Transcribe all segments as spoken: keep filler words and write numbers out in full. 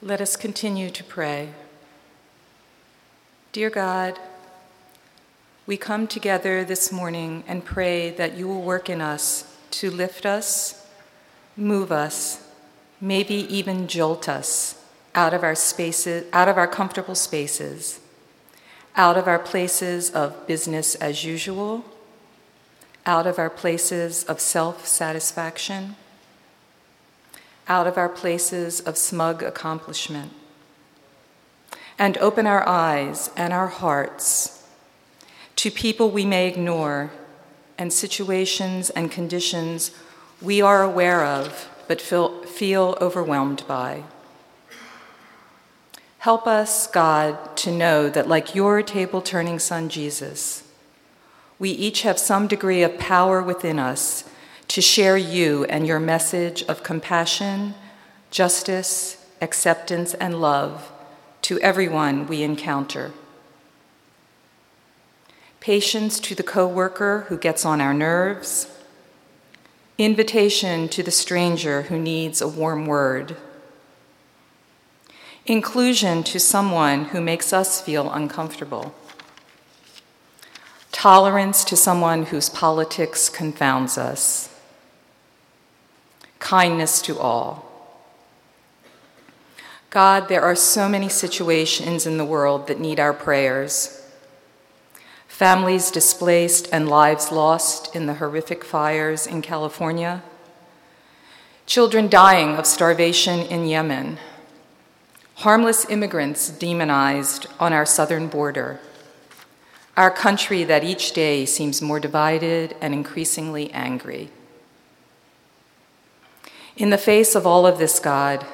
Let us continue to pray. Dear God, we come together this morning and pray that you will work in us to lift us, move us, maybe even jolt us out of our spaces, out of our comfortable spaces, out of our places of business as usual, out of our places of self-satisfaction, out of our places of smug accomplishment, and open our eyes and our hearts to people we may ignore and situations and conditions we are aware of but feel, feel overwhelmed by. Help us, God, to know that like your table-turning son, Jesus, we each have some degree of power within us to share you and your message of compassion, justice, acceptance, and love to everyone we encounter. Patience to the coworker who gets on our nerves. Invitation to the stranger who needs a warm word. Inclusion to someone who makes us feel uncomfortable. Tolerance to someone whose politics confounds us. Kindness to all. God, there are so many situations in the world that need our prayers. Families displaced and lives lost in the horrific fires in California. Children dying of starvation in Yemen. Harmless immigrants demonized on our southern border. Our country that each day seems more divided and increasingly angry. In the face of all of this, God,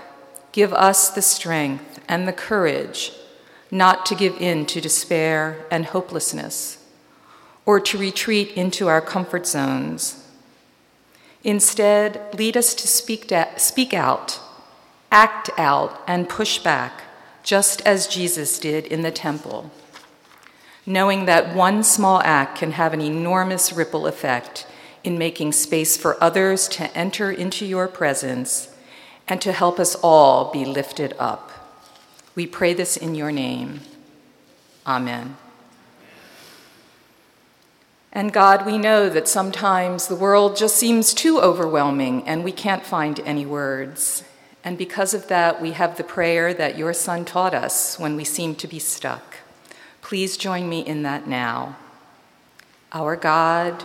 give us the strength and the courage not to give in to despair and hopelessness, or to retreat into our comfort zones. Instead, lead us to speak, da- speak out, act out, and push back, just as Jesus did in the temple, knowing that one small act can have an enormous ripple effect in making space for others to enter into your presence and to help us all be lifted up. We pray this in your name. Amen. And God, we know that sometimes the world just seems too overwhelming and we can't find any words. And because of that, we have the prayer that your Son taught us when we seem to be stuck. Please join me in that now. Our God,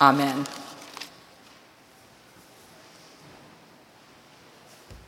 Amen.